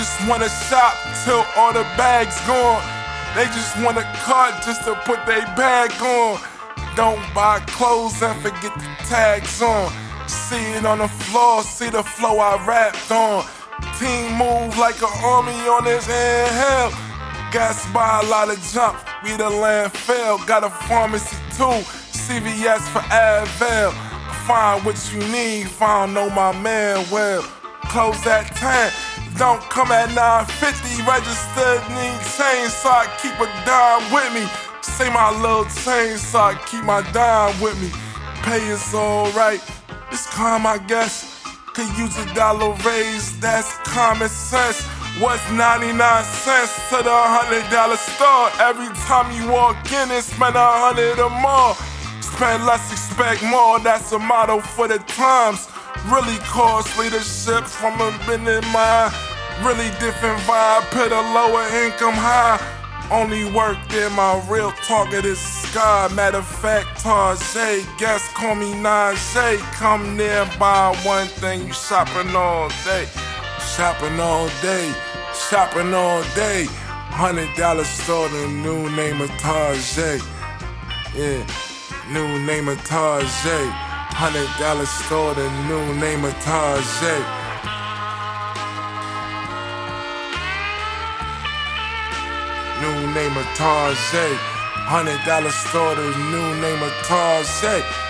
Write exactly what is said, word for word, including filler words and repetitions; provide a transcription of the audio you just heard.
just wanna shop till all the bags gone. They just want a cart just to put their bag on. Don't buy clothes and forget the tags on. See it on the floor, see the flow I rapped on. Team move like an army on his handheld. Gas buy a lot of jump, we the landfill. Got a pharmacy too, C V S for Advil. Find what you need, find know my man well. Close that tank, don't come at nine fifty. Registered need change, so I keep a dime with me. Say my little change, so I keep my dime with me. Pay is alright, it's calm I guess. Could use a dollar raise, that's common sense. What's ninety-nine cents to the one hundred dollar store? Every time you walk in and spend a hundred or more. Spend less, expect more, that's a motto for the times. Really costly to ship from a bended mind. Really different vibe, put a lower income high. Only work there, my real target is Sky. Matter of fact, Tarjay, guess call me Najee. Come near, buy one thing, you shopping all day. Shopping all day, shopping all day. one hundred dollar store, the new name of Tarjay. Yeah, new name of Tarjay. one hundred dollar store, the new name of Tarjay. New name of Tarjay. one hundred dollar store, the new name of Tarjay.